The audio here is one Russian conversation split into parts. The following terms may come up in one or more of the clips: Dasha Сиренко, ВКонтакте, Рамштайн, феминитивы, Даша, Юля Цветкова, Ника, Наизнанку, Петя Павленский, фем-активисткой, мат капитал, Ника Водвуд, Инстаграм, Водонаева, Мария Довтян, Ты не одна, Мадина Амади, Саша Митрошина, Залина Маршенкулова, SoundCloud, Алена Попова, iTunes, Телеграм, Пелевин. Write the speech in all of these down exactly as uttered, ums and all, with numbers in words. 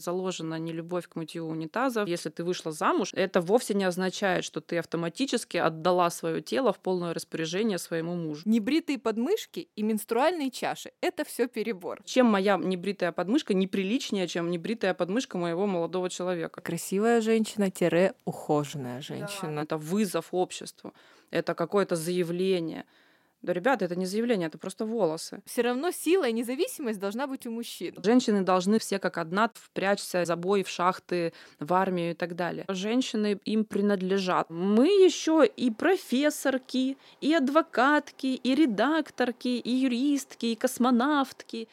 заложена нелюбовь к мытью унитазов. Если ты вышла замуж, это вовсе не означает, что ты автоматически отдала свое тело в полное распоряжение своему мужу. Небритые подмышки и менструальные чаши — это все перебор. Чем моя небритая подмышка неприличнее, чем небритая подмышка моего молодого человека? Красивая женщина-ухоженная женщина. Да. Это вызов обществу, это какое-то заявление. Да, ребята, это не заявление, это просто волосы. Все равно сила и независимость должна быть у мужчин. Женщины должны все как одна впрячься за бой в шахты, в армию и так далее. Женщины им принадлежат. Мы еще и профессорки, и адвокатки, и редакторки, и юристки, и космонавтки.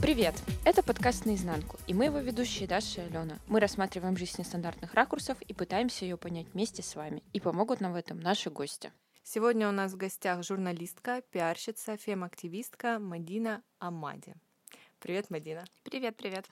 Привет! Это подкаст «Наизнанку», и мы его ведущие Даша и Алена. Мы рассматриваем жизнь с нестандартных ракурсов и пытаемся ее понять вместе с вами. И помогут нам в этом наши гости. Сегодня у нас в гостях журналистка, пиарщица, фем-активистка Мадина Амади. Привет, Мадина! Привет-привет!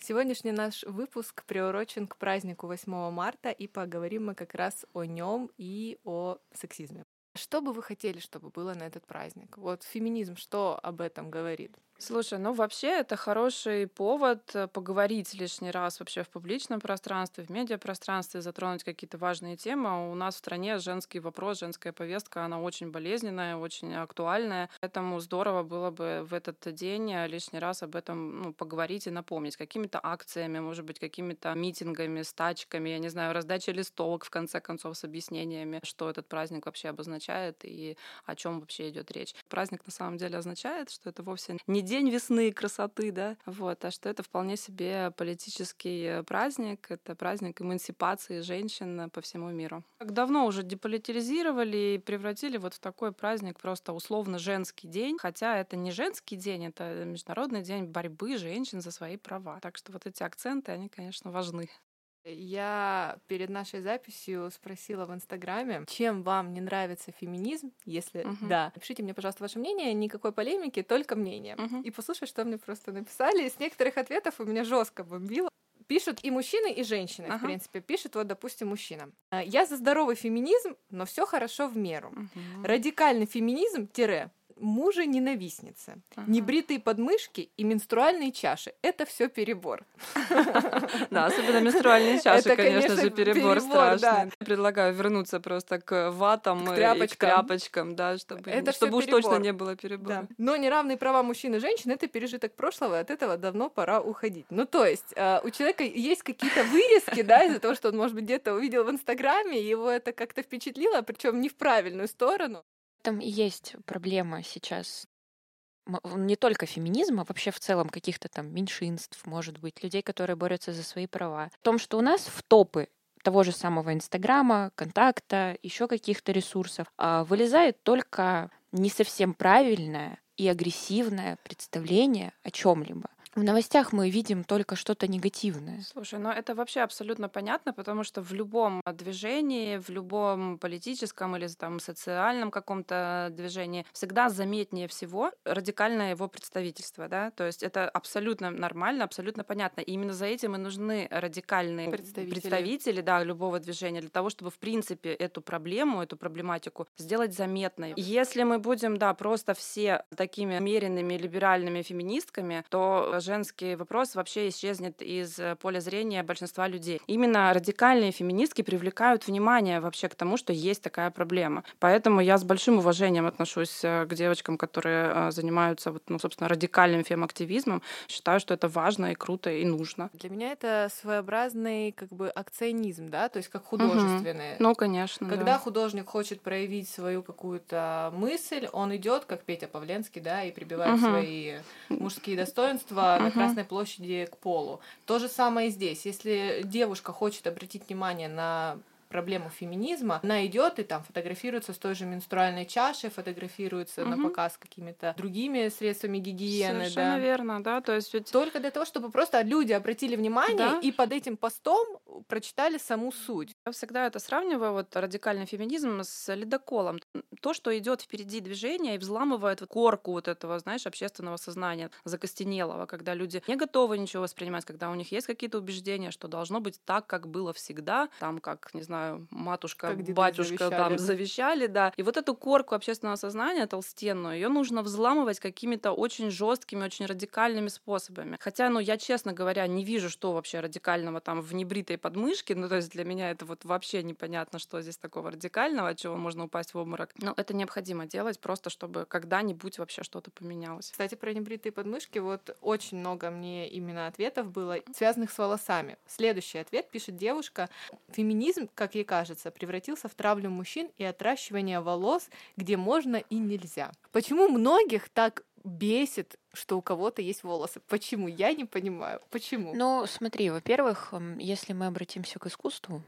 Сегодняшний наш выпуск приурочен к празднику восьмого марта, и поговорим мы как раз о нем и о сексизме. Что бы вы хотели, чтобы было на этот праздник? Вот феминизм, что об этом говорит? Слушай, ну вообще это хороший повод поговорить лишний раз вообще в публичном пространстве, в медиапространстве, затронуть какие-то важные темы. У нас в стране женский вопрос, женская повестка, она очень болезненная, очень актуальная. Поэтому здорово было бы в этот день лишний раз об этом ну, поговорить и напомнить. Какими-то акциями, может быть, какими-то митингами, стачками, я не знаю, раздачей листовок, в конце концов, с объяснениями, что этот праздник вообще обозначает и о чем вообще идет речь. Праздник на самом деле означает, что это вовсе не день весны, красоты, да, вот, а что это вполне себе политический праздник, это праздник эмансипации женщин по всему миру. Так давно уже деполитизировали и превратили вот в такой праздник просто условно женский день, хотя это не женский день, это международный день борьбы женщин за свои права, так что вот эти акценты, они, конечно, важны. Я перед нашей записью спросила в Инстаграме, чем вам не нравится феминизм, если uh-huh. да. Напишите мне, пожалуйста, ваше мнение, никакой полемики, только мнение. Uh-huh. И послушай, что мне просто написали. С некоторых ответов у меня жестко бомбило. Пишут и мужчины, и женщины, ага. в принципе. Пишет, вот, допустим, мужчина. Я за здоровый феминизм, но все хорошо в меру. Uh-huh. Радикальный феминизм тире мужа-ненавистницы. Ага. Небритые подмышки и менструальные чаши. Это все перебор. Да, особенно менструальные чаши, конечно же, перебор страшный. Предлагаю вернуться просто к ватам и к тряпочкам, да, чтобы уж точно не было перебора. Но неравные права мужчин и женщин — это пережиток прошлого, и от этого давно пора уходить. Ну, то есть у человека есть какие-то вырезки, да, из-за того, что он, может быть, где-то увидел в Инстаграме, его это как-то впечатлило, причем не в правильную сторону. Там и есть проблема сейчас не только феминизма, а вообще в целом каких-то там меньшинств, может быть, людей, которые борются за свои права. В том, что у нас в топы того же самого Инстаграма, Контакта, еще каких-то ресурсов вылезает только не совсем правильное и агрессивное представление о чем-либо. В новостях мы видим только что-то негативное. Слушай, ну это вообще абсолютно понятно, потому что в любом движении, в любом политическом или там социальном каком-то движении всегда заметнее всего радикальное его представительство, да? То есть это абсолютно нормально, абсолютно понятно. И именно за этим и нужны радикальные представители, представители да, любого движения для того, чтобы в принципе эту проблему, эту проблематику сделать заметной. Если мы будем, да, просто все такими умеренными либеральными феминистками, то женский вопрос вообще исчезнет из поля зрения большинства людей. Именно радикальные феминистки привлекают внимание вообще к тому, что есть такая проблема. Поэтому я с большим уважением отношусь к девочкам, которые занимаются, ну, собственно, радикальным фем-активизмом. Считаю, что это важно и круто, и нужно. Для меня это своеобразный как бы акционизм, да, то есть как художественный. Угу. Ну, конечно, когда да. художник хочет проявить свою какую-то мысль, он идет, как Петя Павленский, да, и прибивает угу. свои мужские достоинства на uh-huh. Красной площади к полу. То же самое и здесь. Если девушка хочет обратить внимание на проблему феминизма, она идет и там фотографируется с той же менструальной чашей, фотографируется угу. на показ какими-то другими средствами гигиены. Совершенно да. верно, да. То есть ведь... Только для того, чтобы просто люди обратили внимание да. и под этим постом прочитали саму суть. Я всегда это сравниваю, вот радикальный феминизм с ледоколом. То, что идет впереди движения и взламывает корку вот этого, знаешь, общественного сознания закостенелого, когда люди не готовы ничего воспринимать, когда у них есть какие-то убеждения, что должно быть так, как было всегда, там, как, не знаю, знаю, матушка, как батюшка завещали. Там завещали, да. И вот эту корку общественного сознания толстенную, ее нужно взламывать какими-то очень жесткими, очень радикальными способами. Хотя, ну, я, честно говоря, не вижу, что вообще радикального там в небритой подмышке. Ну, то есть для меня это вот вообще непонятно, что здесь такого радикального, от чего можно упасть в обморок. Но это необходимо делать просто, чтобы когда-нибудь вообще что-то поменялось. Кстати, про небритые подмышки вот очень много мне именно ответов было, связанных с волосами. Следующий ответ пишет девушка. Феминизм, как ей кажется, превратился в травлю мужчин и отращивание волос, где можно и нельзя. Почему многих так бесит, что у кого-то есть волосы? Почему? Я не понимаю. Почему? Ну, смотри, во-первых, если мы обратимся к искусству,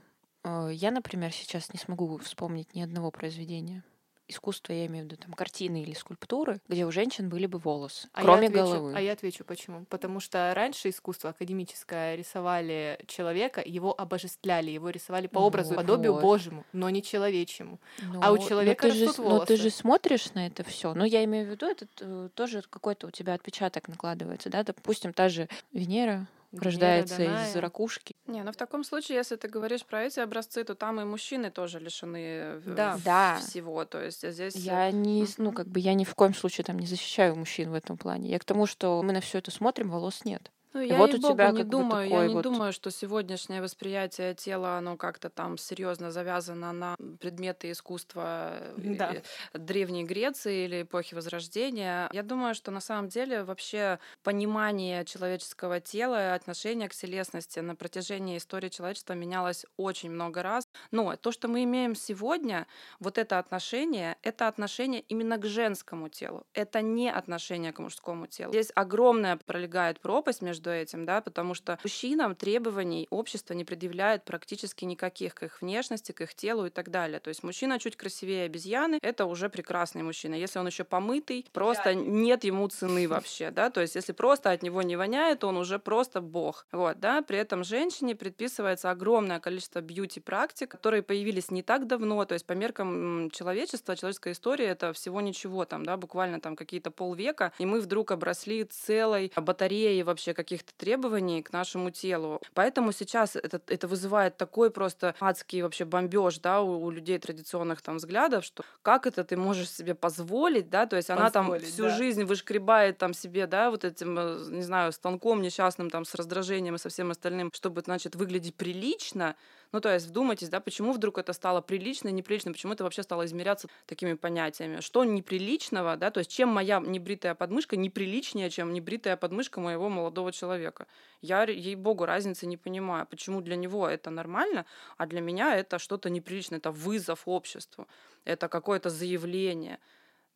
я, например, сейчас не смогу вспомнить ни одного произведения. Искусство, я имею в виду, там, картины или скульптуры, где у женщин были бы волосы, а кроме отвечу, головы. А я отвечу, почему. Потому что раньше искусство академическое рисовали человека, его обожествляли, его рисовали по образу, вот, подобию вот. Божьему, но не человечьему. Но, а у человека растут же, волосы. Но ты же смотришь на это все. Ну, я имею в виду, это тоже какой-то у тебя отпечаток накладывается, да? Допустим, та же Венера... рождается из ракушки. Не, ну в таком случае, если ты говоришь про эти образцы, то там и мужчины тоже лишены да. Да. всего. То есть здесь... Я не, ну, как бы я ни в коем случае там не защищаю мужчин в этом плане. Я к тому, что мы на все это смотрим, волос нет. Ну, я, вот ей-богу, не думаю, я не вот... думаю, что сегодняшнее восприятие тела, оно как-то там серьезно завязано на предметы искусства да. Древней Греции или эпохи Возрождения. Я думаю, что на самом деле вообще понимание человеческого тела, отношение к телесности на протяжении истории человечества менялось очень много раз. Но то, что мы имеем сегодня, вот это отношение, это отношение именно к женскому телу. Это не отношение к мужскому телу. Здесь огромная пролегает пропасть между между этим, да, потому что мужчинам требований общество не предъявляет практически никаких к их внешности, к их телу и так далее. То есть мужчина чуть красивее обезьяны, это уже прекрасный мужчина. Если он еще помытый, просто нет ему цены вообще, да, то есть если просто от него не воняет, он уже просто бог. Вот, да, при этом женщине предписывается огромное количество бьюти-практик, которые появились не так давно, то есть по меркам человечества, человеческой истории это всего ничего там, да, буквально там какие-то полвека, и мы вдруг обросли целой батареей вообще каких каких-то требований к нашему телу. Поэтому сейчас это, это вызывает такой просто адский вообще бомбёж, да, у, у людей традиционных там взглядов, что как это ты можешь себе позволить, да, то есть позволить, она там всю да. жизнь вышкребает там себе, да, вот этим, не знаю, станком несчастным там с раздражением и со всем остальным, чтобы, значит, выглядеть прилично. Ну, то есть вдумайтесь, да, почему вдруг это стало прилично и неприлично, почему это вообще стало измеряться такими понятиями. Что неприличного, да, то есть чем моя небритая подмышка неприличнее, чем небритая подмышка моего молодого человека. Я, ей-богу, разницы не понимаю, почему для него это нормально, а для меня это что-то неприличное, это вызов обществу, это какое-то заявление.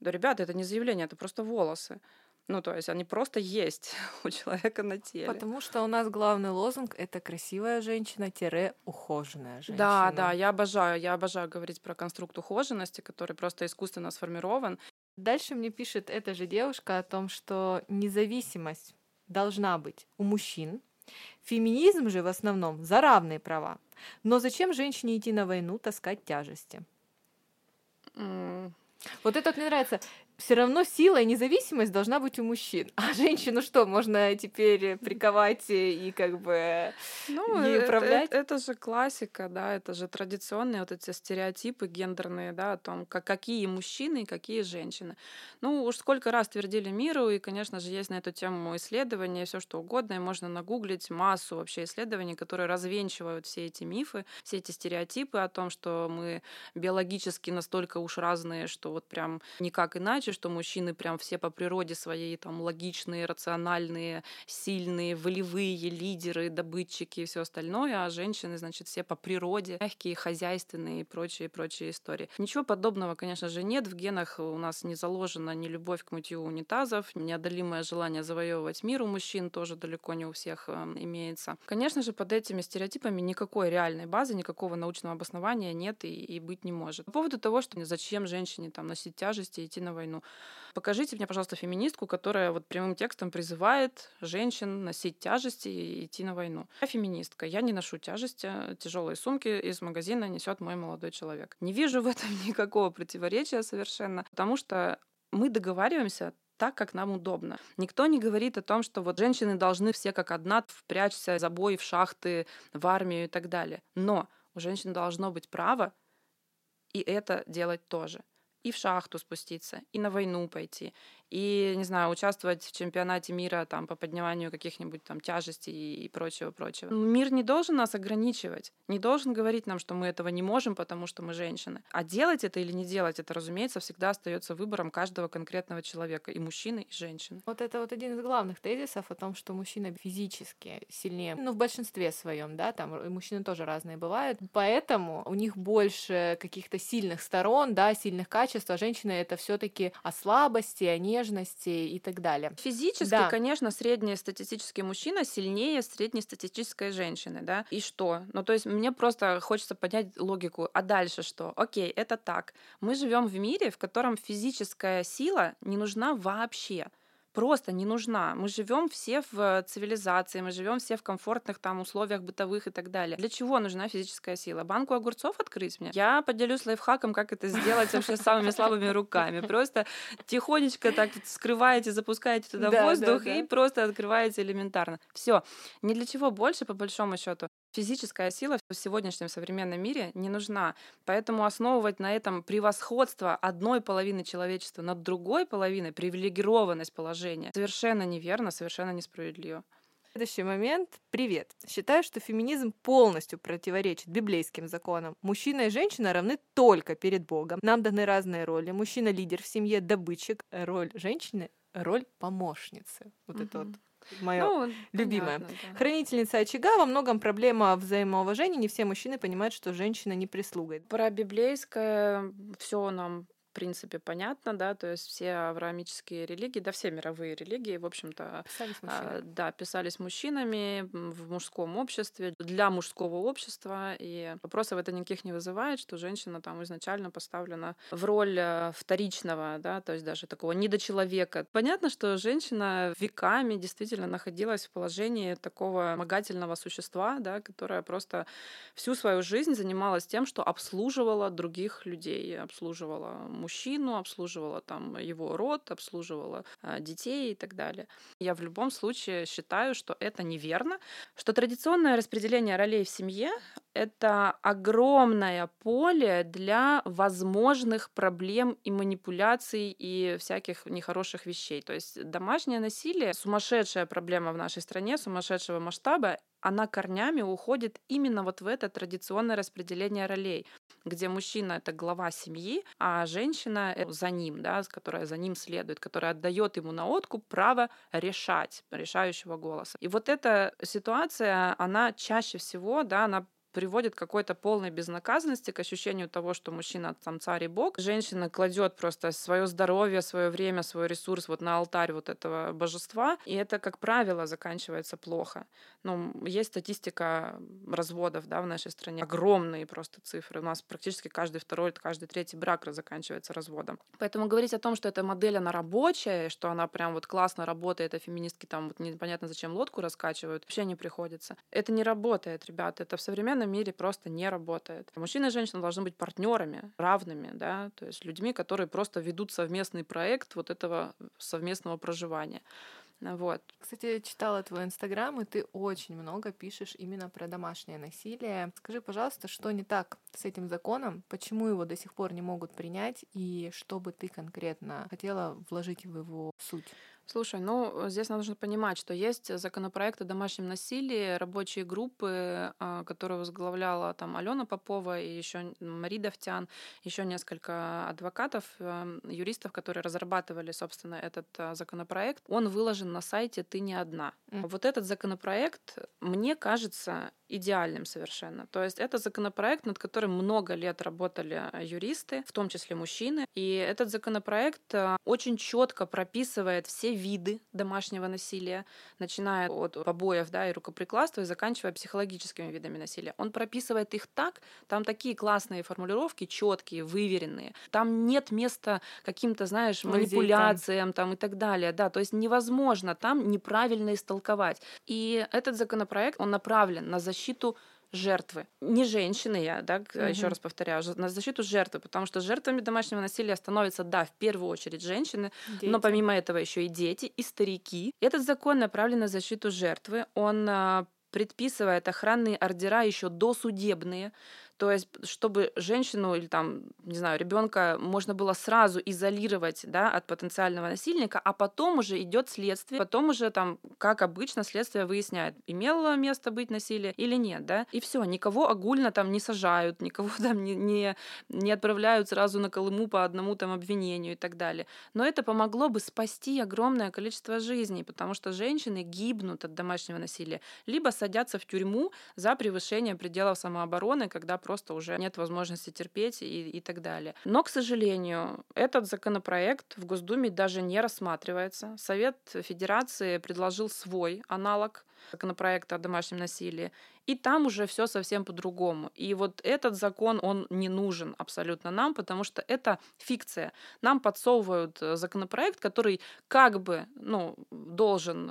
Да, ребята, это не заявление, это просто волосы. Ну, то есть они просто есть у человека на теле. Потому что у нас главный лозунг — это красивая женщина-ухоженная женщина. Да, да, я обожаю, я обожаю говорить про конструкт ухоженности, который просто искусственно сформирован. Дальше мне пишет эта же девушка о том, что независимость должна быть у мужчин. Феминизм же в основном за равные права. Но зачем женщине идти на войну, таскать тяжести? Mm. Вот это вот мне нравится. Все равно сила и независимость должна быть у мужчин. А женщину что, можно теперь приковать и как бы ну, ей управлять? Это, это, это же классика, да, это же традиционные вот эти стереотипы гендерные, да, о том, как, какие мужчины и какие женщины. Ну, уж сколько раз твердили миру, и, конечно же, есть на эту тему исследования, все что угодно, и можно нагуглить массу вообще исследований, которые развенчивают все эти мифы, все эти стереотипы о том, что мы биологически настолько уж разные, что вот прям никак иначе, что мужчины прям все по природе своей там логичные, рациональные, сильные, волевые, лидеры, добытчики и все остальное, а женщины, значит, все по природе мягкие, хозяйственные и прочие-прочие истории. Ничего подобного, конечно же, нет. В генах у нас не заложена ни любовь к мытью унитазов, неодолимое желание завоевывать мир у мужчин тоже далеко не у всех имеется. Конечно же, под этими стереотипами никакой реальной базы, никакого научного обоснования нет и, и быть не может. По поводу того, что зачем женщине там носить тяжести и идти на войну. Покажите мне, пожалуйста, феминистку, которая вот прямым текстом призывает женщин носить тяжести и идти на войну. Я феминистка, я не ношу тяжести, тяжелые сумки из магазина несет мой молодой человек. Не вижу в этом никакого противоречия совершенно, потому что мы договариваемся так, как нам удобно. Никто не говорит о том, что вот женщины должны все как одна впрячься за бой в шахты, в армию и так далее. Но У женщин должно быть право и это делать тоже. И в шахту спуститься, и на войну пойти, и, не знаю, участвовать в чемпионате мира там, по подниманию каких-нибудь там тяжестей и прочего-прочего. Мир не должен нас ограничивать, не должен говорить нам, что мы этого не можем, потому что мы женщины. А делать это или не делать, это, разумеется, всегда остается выбором каждого конкретного человека, и мужчины, и женщины. Вот это вот один из главных тезисов о том, что мужчина физически сильнее, ну, в большинстве своем, да, там мужчины тоже разные бывают, поэтому у них больше каких-то сильных сторон, да, сильных качеств, а женщины — это все-таки о слабости, о нежности и так далее. Физически, да, конечно, среднестатистический мужчина сильнее среднестатистической женщины, да? И что? Ну, то есть мне просто хочется понять логику. А дальше что? Окей, это так. Мы живем в мире, в котором физическая сила не нужна вообще. Просто не нужна. Мы живем все в цивилизации, мы живем все в комфортных там условиях бытовых и так далее. Для чего нужна физическая сила? Банку огурцов открыть мне? Я поделюсь лайфхаком, как это сделать вообще самыми слабыми руками. Просто тихонечко так скрываете, запускаете туда воздух и просто открываете элементарно. Все. Ни для чего больше, по большому счету. Физическая сила в сегодняшнем современном мире не нужна. Поэтому основывать на этом превосходство одной половины человечества над другой половиной, привилегированность положения, совершенно неверно, совершенно несправедливо. Следующий момент. Привет. Считаю, что феминизм полностью противоречит библейским законам. Мужчина и женщина равны только перед Богом. Нам даны разные роли. Мужчина — лидер в семье, добытчик. Роль женщины — роль помощницы. Вот угу. это вот. Моё ну, любимое. Понятно, да. Хранительница очага. Во многом проблема взаимоуважения. Не все мужчины понимают, что женщина не прислуга. Про библейское все нам, в принципе, понятно, да, то есть все авраамические религии, да, все мировые религии, в общем-то, писались мужчинами. Да, писались мужчинами в мужском обществе, для мужского общества, и вопросов это никаких не вызывает, что женщина там изначально поставлена в роль вторичного, да, то есть даже такого недочеловека. Понятно, что женщина веками действительно находилась в положении такого вспомогательного существа, да, которое просто всю свою жизнь занималась тем, что обслуживала других людей, обслуживала мужчину, обслуживала там его род, обслуживала э, детей и так далее. Я в любом случае считаю, что это неверно, что традиционное распределение ролей в семье — это огромное поле для возможных проблем и манипуляций и всяких нехороших вещей. То есть домашнее насилие, сумасшедшая проблема в нашей стране, сумасшедшего масштаба, она корнями уходит именно вот в это традиционное распределение ролей, где мужчина — это глава семьи, а женщина — это за ним, да, которая за ним следует, которая отдает ему на откуп право решать, решающего голоса. И вот эта ситуация, она чаще всего, да, она приводит к какой-то полной безнаказанности, к ощущению того, что мужчина там царь и бог. Женщина кладет просто свое здоровье, свое время, свой ресурс вот на алтарь вот этого божества, и это, как правило, заканчивается плохо. Ну, есть статистика разводов, да, в нашей стране. Огромные просто цифры. У нас практически каждый второй, каждый третий брак заканчивается разводом. Поэтому говорить о том, что эта модель, она рабочая, что она прям вот классно работает, а феминистки там вот непонятно зачем лодку раскачивают, вообще не приходится. Это не работает, ребята. Это в современном мире просто не работает. Мужчина и женщина должны быть партнерами, равными, да, то есть людьми, которые просто ведут совместный проект вот этого совместного проживания. Вот. Кстати, я читала твой инстаграм, и ты очень много пишешь именно про домашнее насилие. Скажи, пожалуйста, что не так с этим законом, почему его до сих пор не могут принять, и что бы ты конкретно хотела вложить в его суть? Слушай, ну здесь нужно понимать, что есть законопроекты о домашнем насилии, рабочие группы, которые возглавляла там Алена Попова и еще Мария Довтян, еще несколько адвокатов, юристов, которые разрабатывали, собственно, этот законопроект. Он выложен на сайте «Ты не одна». Mm. Вот этот законопроект, мне кажется, идеальным совершенно. То есть это законопроект, над которым много лет работали юристы, в том числе мужчины. И этот законопроект очень четко прописывает все виды домашнего насилия, начиная от побоев, да, и рукоприкладства и заканчивая психологическими видами насилия. Он прописывает их так, там такие классные формулировки, четкие, выверенные. Там нет места каким-то, знаешь, манипуляциям там и так далее. Да, то есть невозможно там неправильно истолковать. И этот законопроект, он направлен на защиту защиту жертвы. Не женщины, я, да, угу. еще раз повторяю, на защиту жертвы, потому что жертвами домашнего насилия становятся, да, в первую очередь женщины, дети. Но помимо этого еще и дети, и старики. Этот закон направлен на защиту жертвы, он предписывает охранные ордера еще досудебные. То есть, чтобы женщину или там, не знаю, ребенка можно было сразу изолировать, да, от потенциального насильника, а потом уже идет следствие, потом уже там, как обычно, следствие выясняет, имело место быть насилие или нет, да, и все, никого огульно там не сажают, никого там не, не, не отправляют сразу на Колыму по одному там обвинению и так далее. Но это помогло бы спасти огромное количество жизней, потому что женщины гибнут от домашнего насилия, либо садятся в тюрьму за превышение пределов самообороны, когда просто уже нет возможности терпеть и, и так далее. Но, к сожалению, этот законопроект в Госдуме даже не рассматривается. Совет Федерации предложил свой аналог законопроекта о домашнем насилии. И там уже все совсем по-другому. И вот этот закон, он не нужен абсолютно нам, потому что это фикция. Нам подсовывают законопроект, который как бы, ну, должен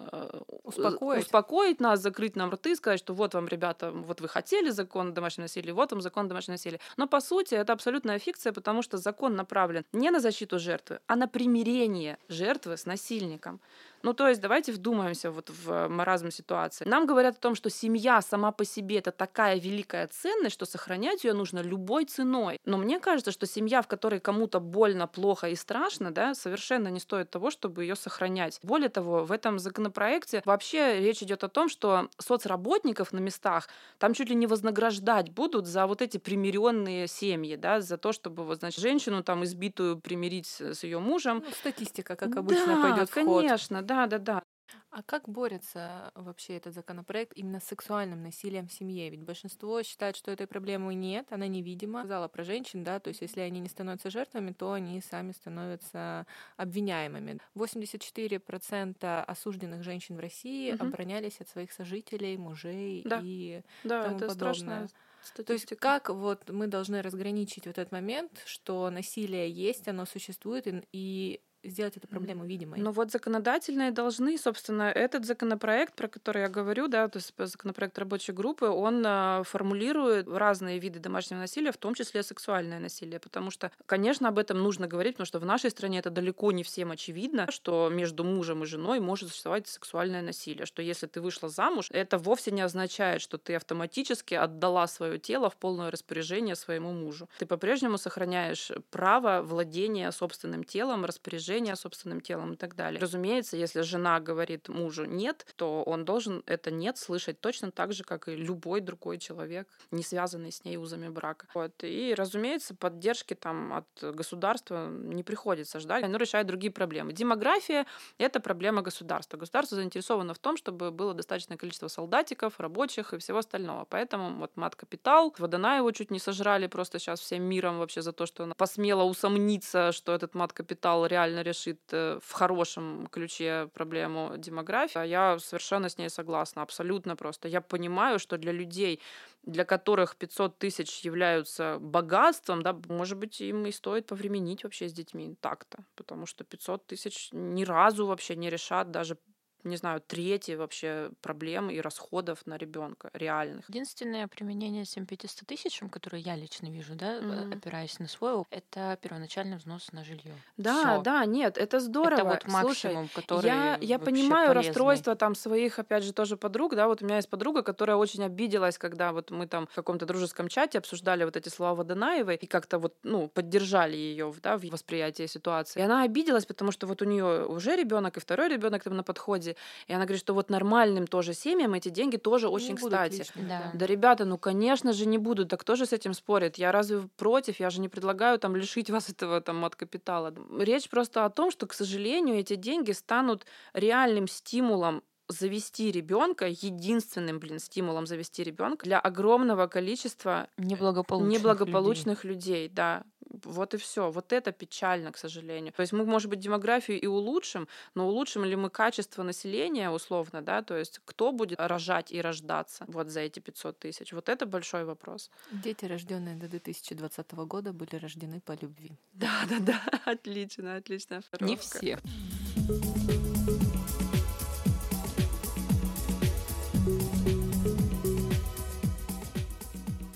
успокоить. успокоить нас, закрыть нам рты, сказать, что вот вам, ребята, вот вы хотели закон о домашнем насилии, вот вам закон о домашнем насилии. Но, по сути, это абсолютная фикция, потому что закон направлен не на защиту жертвы, а на примирение жертвы с насильником. Ну, то есть давайте вдумаемся вот в маразм ситуации. Нам говорят о том, что семья сама по себе — это такая великая ценность, что сохранять ее нужно любой ценой. Но мне кажется, что семья, в которой кому-то больно, плохо и страшно, да, совершенно не стоит того, чтобы ее сохранять. Более того, в этом законопроекте вообще речь идет о том, что соцработников на местах там чуть ли не вознаграждать будут за вот эти примиренные семьи, да, за то, чтобы вот, значит, женщину там избитую примирить с ее мужем. Ну, статистика, как обычно, да, пойдет в ход. Конечно, да. Да, да, да. А как борется вообще этот законопроект именно с сексуальным насилием в семье? Ведь большинство считает, что этой проблемы нет, она невидима. Я сказала про женщин, да, то есть если они не становятся жертвами, то они сами становятся обвиняемыми. восемьдесят четыре процента осужденных женщин в России угу. оборонялись от своих сожителей, мужей да. и да, тому это подобное. Страшная статистика. То есть как вот мы должны разграничить вот этот момент, что насилие есть, оно существует, и сделать эту проблему видимой. Ну вот законодательные должны, собственно, этот законопроект, про который я говорю, да, то есть законопроект рабочей группы, он формулирует разные виды домашнего насилия, в том числе сексуальное насилие, потому что, конечно, об этом нужно говорить, потому что в нашей стране это далеко не всем очевидно, что между мужем и женой может существовать сексуальное насилие, что если ты вышла замуж, это вовсе не означает, что ты автоматически отдала свое тело в полное распоряжение своему мужу. Ты по-прежнему сохраняешь право владения собственным телом, распоряжение собственным телом и так далее. Разумеется, если жена говорит мужу «нет», то он должен это «нет» слышать точно так же, как и любой другой человек, не связанный с ней узами брака. Вот. И, разумеется, поддержки там от государства не приходится ждать. Оно решает другие проблемы. Демография — это проблема государства. Государство заинтересовано в том, чтобы было достаточное количество солдатиков, рабочих и всего остального. Поэтому вот мат капитал, Водонаеву чуть не сожрали просто сейчас всем миром вообще за то, что она посмела усомниться, что этот мат капитал реально решит в хорошем ключе проблему демографии. Я совершенно с ней согласна, абсолютно просто. Я понимаю, что для людей, для которых пятьсот тысяч являются богатством, да, может быть, им и стоит повременить вообще с детьми так-то, потому что пятьсот тысяч ни разу вообще не решат даже, не знаю, трети вообще проблем и расходов на ребенка реальных. Единственное применение всем пятистам тысячам, которые я лично вижу, да, mm-hmm. опираясь на свой опыт, это первоначальный взнос на жилье. Да, Всё. да, нет, это здорово. Это вот максимум, Слушай, который я, я понимаю полезный. Расстройство там своих, опять же, тоже подруг, да, вот у меня есть подруга, которая очень обиделась, когда вот мы там в каком-то дружеском чате обсуждали вот эти слова Водонаевой и как-то вот, ну, поддержали ее, да, в восприятии ситуации. И она обиделась, потому что вот у нее уже ребенок и второй ребенок там на подходе. И она говорит, что вот нормальным тоже семьям эти деньги тоже очень кстати. Лишним, да. да, ребята, ну, конечно же, не будут. Так кто же с этим спорит? Я разве против? Я же не предлагаю там лишить вас этого там мат капитала. Речь просто о том, что, к сожалению, эти деньги станут реальным стимулом завести ребенка, единственным, блин, стимулом завести ребенка для огромного количества неблагополучных, неблагополучных людей. людей, да. Вот и все. Вот это печально, к сожалению. То есть мы, может быть, демографию и улучшим, но улучшим ли мы качество населения условно, да? То есть кто будет рожать и рождаться вот за эти пятьсот тысяч? Вот это большой вопрос. Дети, рожденные до две тысячи двадцатого года, были рождены по любви. Да-да-да. Отлично, отличная формировка. Не все.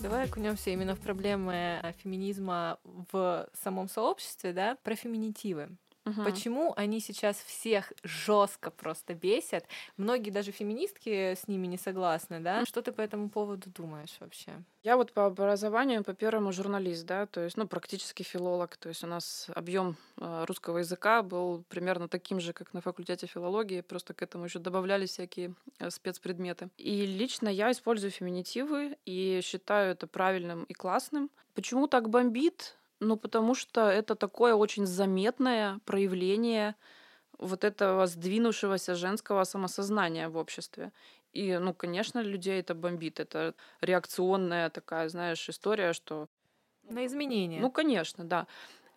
Давай окунемся именно в проблемы феминизма в самом сообществе, да, про феминитивы. Угу. Почему они сейчас всех жестко просто бесят? Многие даже феминистки с ними не согласны, да? Что ты по этому поводу думаешь вообще? Я вот по образованию, по первому журналист, да, то есть, ну, практически филолог, то есть у нас объем русского языка был примерно таким же, как на факультете филологии, просто к этому еще добавлялись всякие спецпредметы. И лично я использую феминитивы и считаю это правильным и классным. Почему так бомбит? Ну, потому что это такое очень заметное проявление вот этого сдвинувшегося женского самосознания в обществе. И, ну, конечно, людей это бомбит. Это реакционная такая, знаешь, история, что... На изменения. Ну, конечно, да.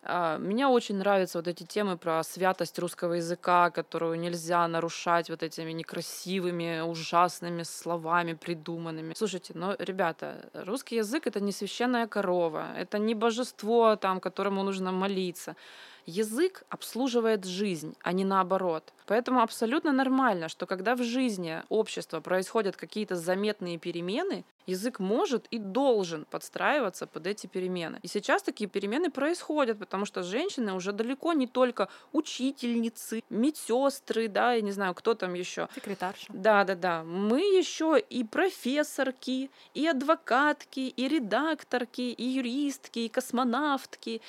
Меня очень нравятся вот эти темы про святость русского языка, которую нельзя нарушать вот этими некрасивыми, ужасными словами, придуманными. Слушайте, ну, ребята, русский язык — это не священная корова, это не божество, там, которому нужно молиться. Язык обслуживает жизнь, а не наоборот. Поэтому абсолютно нормально, что когда в жизни общества происходят какие-то заметные перемены, язык может и должен подстраиваться под эти перемены. И сейчас такие перемены происходят, потому что женщины уже далеко не только учительницы, медсестры, да, я не знаю, кто там еще. Секретарша. Да, да, да. Мы еще и профессорки, и адвокатки, и редакторки, и юристки, и космонавтки.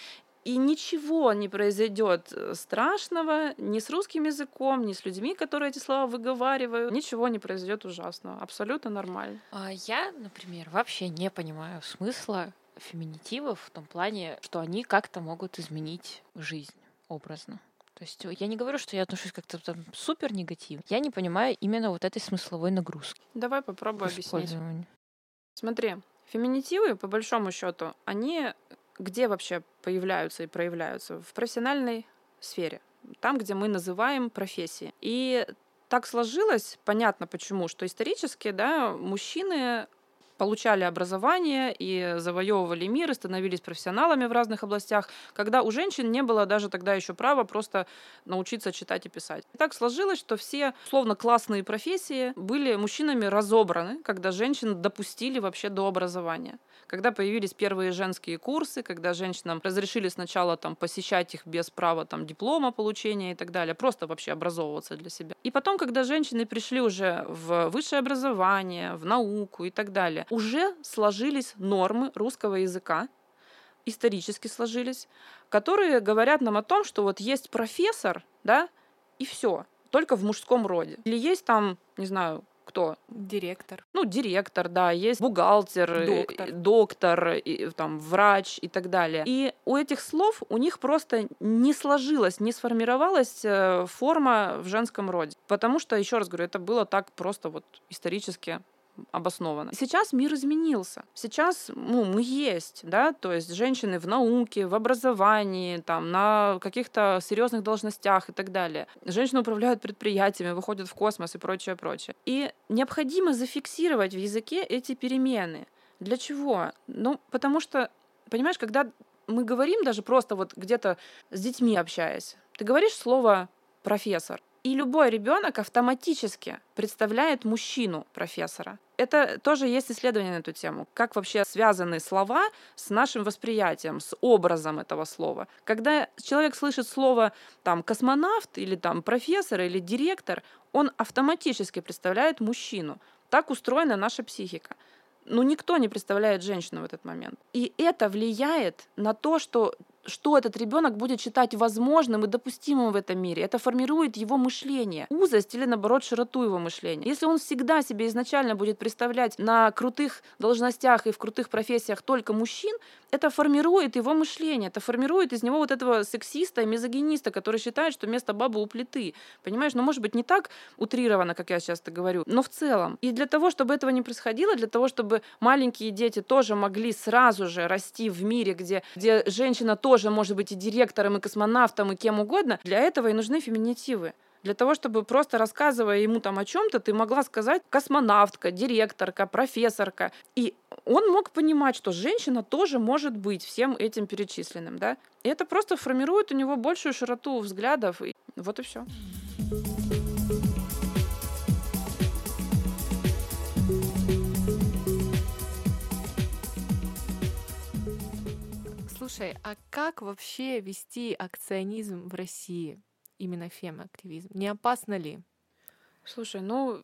И ничего не произойдет страшного ни с русским языком, ни с людьми, которые эти слова выговаривают. Ничего не произойдет ужасного. Абсолютно нормально. Я, например, вообще не понимаю смысла феминитивов в том плане, что они как-то могут изменить жизнь образно. То есть я не говорю, что я отношусь как-то там супер негативно. Я не понимаю именно вот этой смысловой нагрузки. Давай попробуй объяснить. Смотри, феминитивы, по большому счету, они... Где вообще появляются и проявляются? В профессиональной сфере, там, где мы называем профессии. И так сложилось, понятно почему, что исторически, да, мужчины получали образование и завоевывали мир, и становились профессионалами в разных областях, когда у женщин не было даже тогда еще права просто научиться читать и писать. И так сложилось, что все условно классные профессии были мужчинами разобраны, когда женщин допустили вообще до образования. Когда появились первые женские курсы, когда женщинам разрешили сначала там, посещать их без права там, диплома получения и так далее, просто вообще образовываться для себя. И потом, когда женщины пришли уже в высшее образование, в науку и так далее, уже сложились нормы русского языка, исторически сложились, которые говорят нам о том, что вот есть профессор, да, и все, только в мужском роде. Или есть там, не знаю, кто? Директор. Ну, директор, да, есть бухгалтер, доктор, доктор и, там, врач и так далее. И у этих слов у них просто не сложилась, не сформировалась форма в женском роде. Потому что, еще раз говорю, это было так просто вот исторически обоснованно. Сейчас мир изменился. Сейчас, ну, мы есть, да, то есть женщины в науке, в образовании, там, на каких-то серьезных должностях и так далее. Женщины управляют предприятиями, выходят в космос и прочее, прочее. И необходимо зафиксировать в языке эти перемены. Для чего? Ну, потому что, понимаешь, когда мы говорим даже просто вот где-то с детьми общаясь, ты говоришь слово «профессор», и любой ребенок автоматически представляет мужчину профессора. Это тоже есть исследование на эту тему. Как вообще связаны слова с нашим восприятием, с образом этого слова. Когда человек слышит слово там, «космонавт» или там, «профессор» или «директор», он автоматически представляет мужчину. Так устроена наша психика. Но никто не представляет женщину в этот момент. И это влияет на то, что... что этот ребенок будет считать возможным и допустимым в этом мире. Это формирует его мышление, узость или, наоборот, широту его мышления. Если он всегда себе изначально будет представлять на крутых должностях и в крутых профессиях только мужчин, это формирует его мышление, это формирует из него вот этого сексиста и мизогиниста, который считает, что место бабы у плиты. Понимаешь, ну, может быть, не так утрировано, как я сейчас это говорю, но в целом. И для того, чтобы этого не происходило, для того, чтобы маленькие дети тоже могли сразу же расти в мире, где, где женщина тоже тоже может быть и директором, и космонавтом, и кем угодно. Для этого и нужны феминитивы. Для того, чтобы просто рассказывая ему там о чем-то, ты могла сказать космонавтка, директорка, профессорка. И он мог понимать, что женщина тоже может быть всем этим перечисленным. Да? И это просто формирует у него большую широту взглядов. И вот и все. Слушай, а как вообще вести акционизм в России, именно фем-активизм? Не опасно ли? Слушай, ну,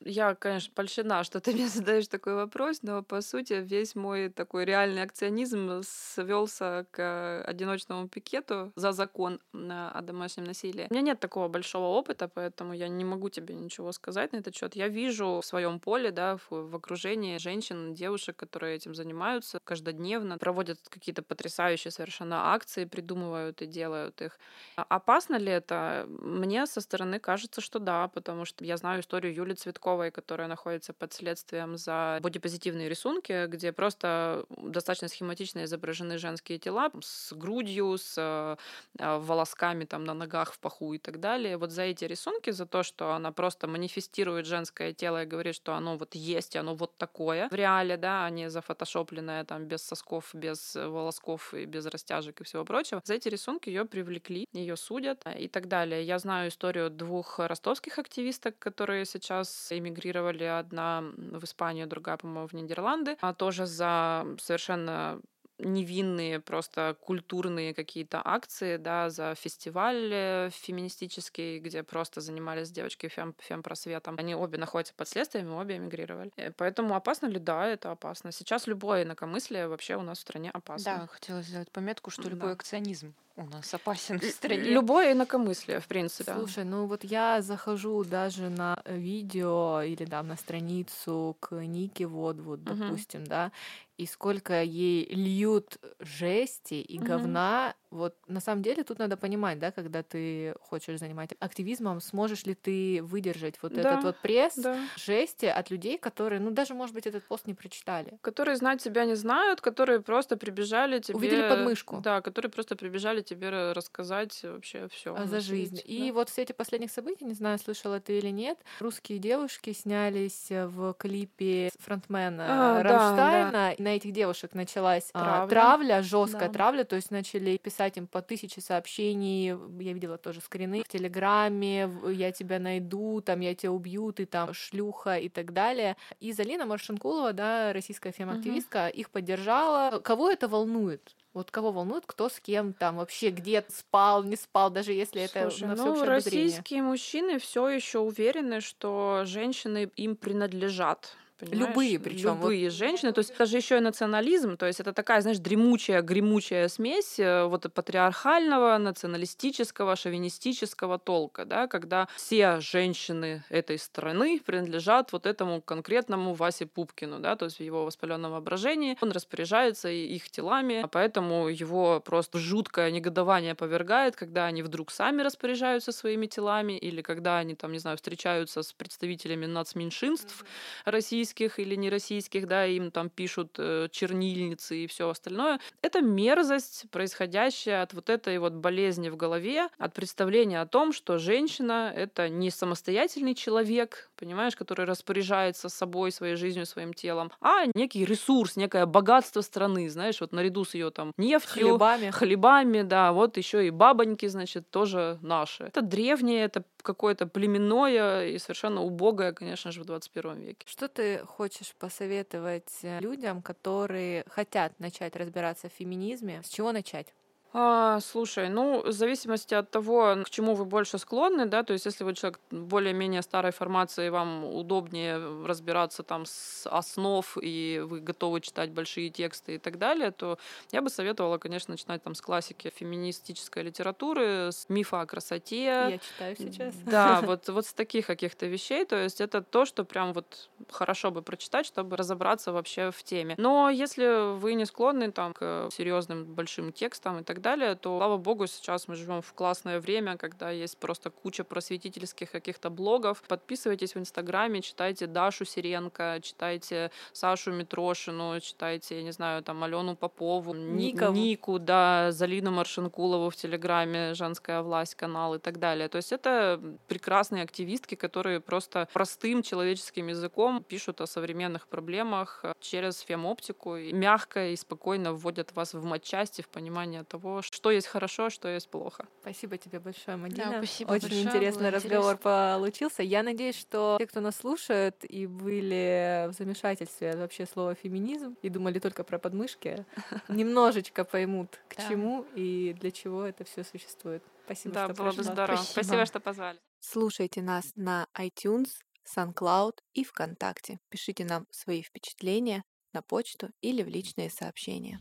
я, конечно, польщена, что ты мне задаешь такой вопрос, но, по сути, весь мой такой реальный акционизм свелся к одиночному пикету за закон о домашнем насилии. У меня нет такого большого опыта, поэтому я не могу тебе ничего сказать на этот счет. Я вижу в своем поле, да, в окружении женщин, девушек, которые этим занимаются каждодневно, проводят какие-то потрясающие совершенно акции, придумывают и делают их. Опасно ли это? Мне со стороны кажется, что да, потому что я знаю историю Юли Цветковой, которая находится под следствием за бодипозитивные рисунки, где просто достаточно схематично изображены женские тела с грудью, с волосками там на ногах, в паху и так далее. Вот за эти рисунки, за то, что она просто манифестирует женское тело и говорит, что оно вот есть, оно вот такое в реале, да, а не зафотошопленное там без сосков, без волосков и без растяжек и всего прочего. За эти рисунки ее привлекли, ее судят и так далее. Я знаю историю двух ростовских активисток, которые сейчас эмигрировали, одна в Испанию, другая, по-моему, в Нидерланды, а тоже за совершенно невинные просто культурные какие-то акции, да, за фестиваль феминистический, где просто занимались девочки фем- фемпросветом. Они обе находятся под следствием, обе эмигрировали. Поэтому опасно ли? Да, это опасно. Сейчас любое инакомыслие вообще у нас в стране опасно. Да, хотела сделать пометку, что любой да. акционизм у нас опасен в стране. Любое инакомыслие, в принципе. Слушай, ну вот я захожу даже на видео или, да, на страницу к Нике Водвуд, uh-huh. допустим, да, и сколько ей льют жести и uh-huh. говна. Вот на самом деле тут надо понимать, да, когда ты хочешь заниматься активизмом, сможешь ли ты выдержать вот да, этот вот пресс, да. жести от людей, которые, ну даже, может быть, этот пост не прочитали. Которые знать себя не знают, которые просто прибежали тебе... Увидели подмышку. Да, которые просто прибежали тебе рассказать вообще все за жизнь. Жизнь. И да. вот все эти последних событий, не знаю, слышала ты или нет, русские девушки снялись в клипе фронтмена а, Рамштайна. Да, да. На этих девушек началась травля, травля жесткая да. травля, то есть начали писать им по тысяче сообщений, я видела тоже скрины в Телеграме, я тебя найду, там я тебя убью, ты там шлюха и так далее. И Залина Маршенкулова, да, российская фем-активистка, угу. их поддержала. Кого это волнует? Вот кого волнует, кто с кем там вообще, где спал, не спал, даже если это Слушай, на всеобщее ну, обозрение. Российские мужчины все еще уверены, что женщины им принадлежат. Понимаешь? Любые, причем любые вот... женщины, то есть это же еще и национализм, то есть это такая, знаешь, дремучая, гремучая смесь вот патриархального, националистического, шовинистического толка, да, когда все женщины этой страны принадлежат вот этому конкретному Васе Пупкину, да, то есть в его воспаленном воображении он распоряжается их телами, а поэтому его просто жуткое негодование повергает, когда они вдруг сами распоряжаются своими телами или когда они там, не знаю, встречаются с представителями нацменьшинств mm-hmm. российских или нероссийских, да, им там пишут чернильницы и все остальное. Это мерзость, происходящая от вот этой вот болезни в голове, от представления о том, что женщина — это не самостоятельный человек, понимаешь, который распоряжается собой, своей жизнью, своим телом, а некий ресурс, некое богатство страны, знаешь, вот наряду с ее там нефтью, хлебами, хлебами да, вот еще и бабоньки, значит, тоже наши. Это древнее, это какое-то племенное и совершенно убогое, конечно же, в двадцать первом веке. Что ты хочешь посоветовать людям, которые хотят начать разбираться в феминизме? С чего начать? А, слушай, ну, в зависимости от того, к чему вы больше склонны, да, то есть если вы человек более-менее старой формации, вам удобнее разбираться там с основ, и вы готовы читать большие тексты и так далее, то я бы советовала, конечно, начинать там с классики феминистической литературы, с мифа о красоте. Я читаю сейчас. Да, вот, вот с таких каких-то вещей, то есть это то, что прям вот хорошо бы прочитать, чтобы разобраться вообще в теме. Но если вы не склонны там к серьезным большим текстам и так далее, то, слава богу, сейчас мы живем в классное время, когда есть просто куча просветительских каких-то блогов. Подписывайтесь в Инстаграме, читайте Дашу Сиренко, читайте Сашу Митрошину, читайте, я не знаю, там, Алену Попову, Ника. Нику, да, Залину Маршенкулову в Телеграме, «Женская власть», канал и так далее. То есть это прекрасные активистки, которые просто простым человеческим языком пишут о современных проблемах через фемоптику, и мягко и спокойно вводят вас в матчасти, в понимание того, того, что есть хорошо, а что есть плохо. Спасибо тебе большое, Мадина. Да, спасибо Очень большое, интересный разговор интересно. получился. Я надеюсь, что те, кто нас слушает и были в замешательстве от вообще слова феминизм и думали только про подмышки, немножечко поймут, к чему и для чего это все существует. Спасибо, что пришла. Да, было бы здорово. Спасибо, что позвали. Слушайте нас на iTunes, SoundCloud и ВКонтакте. Пишите нам свои впечатления на почту или в личные сообщения.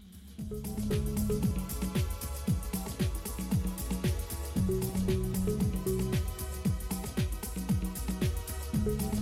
Thank you.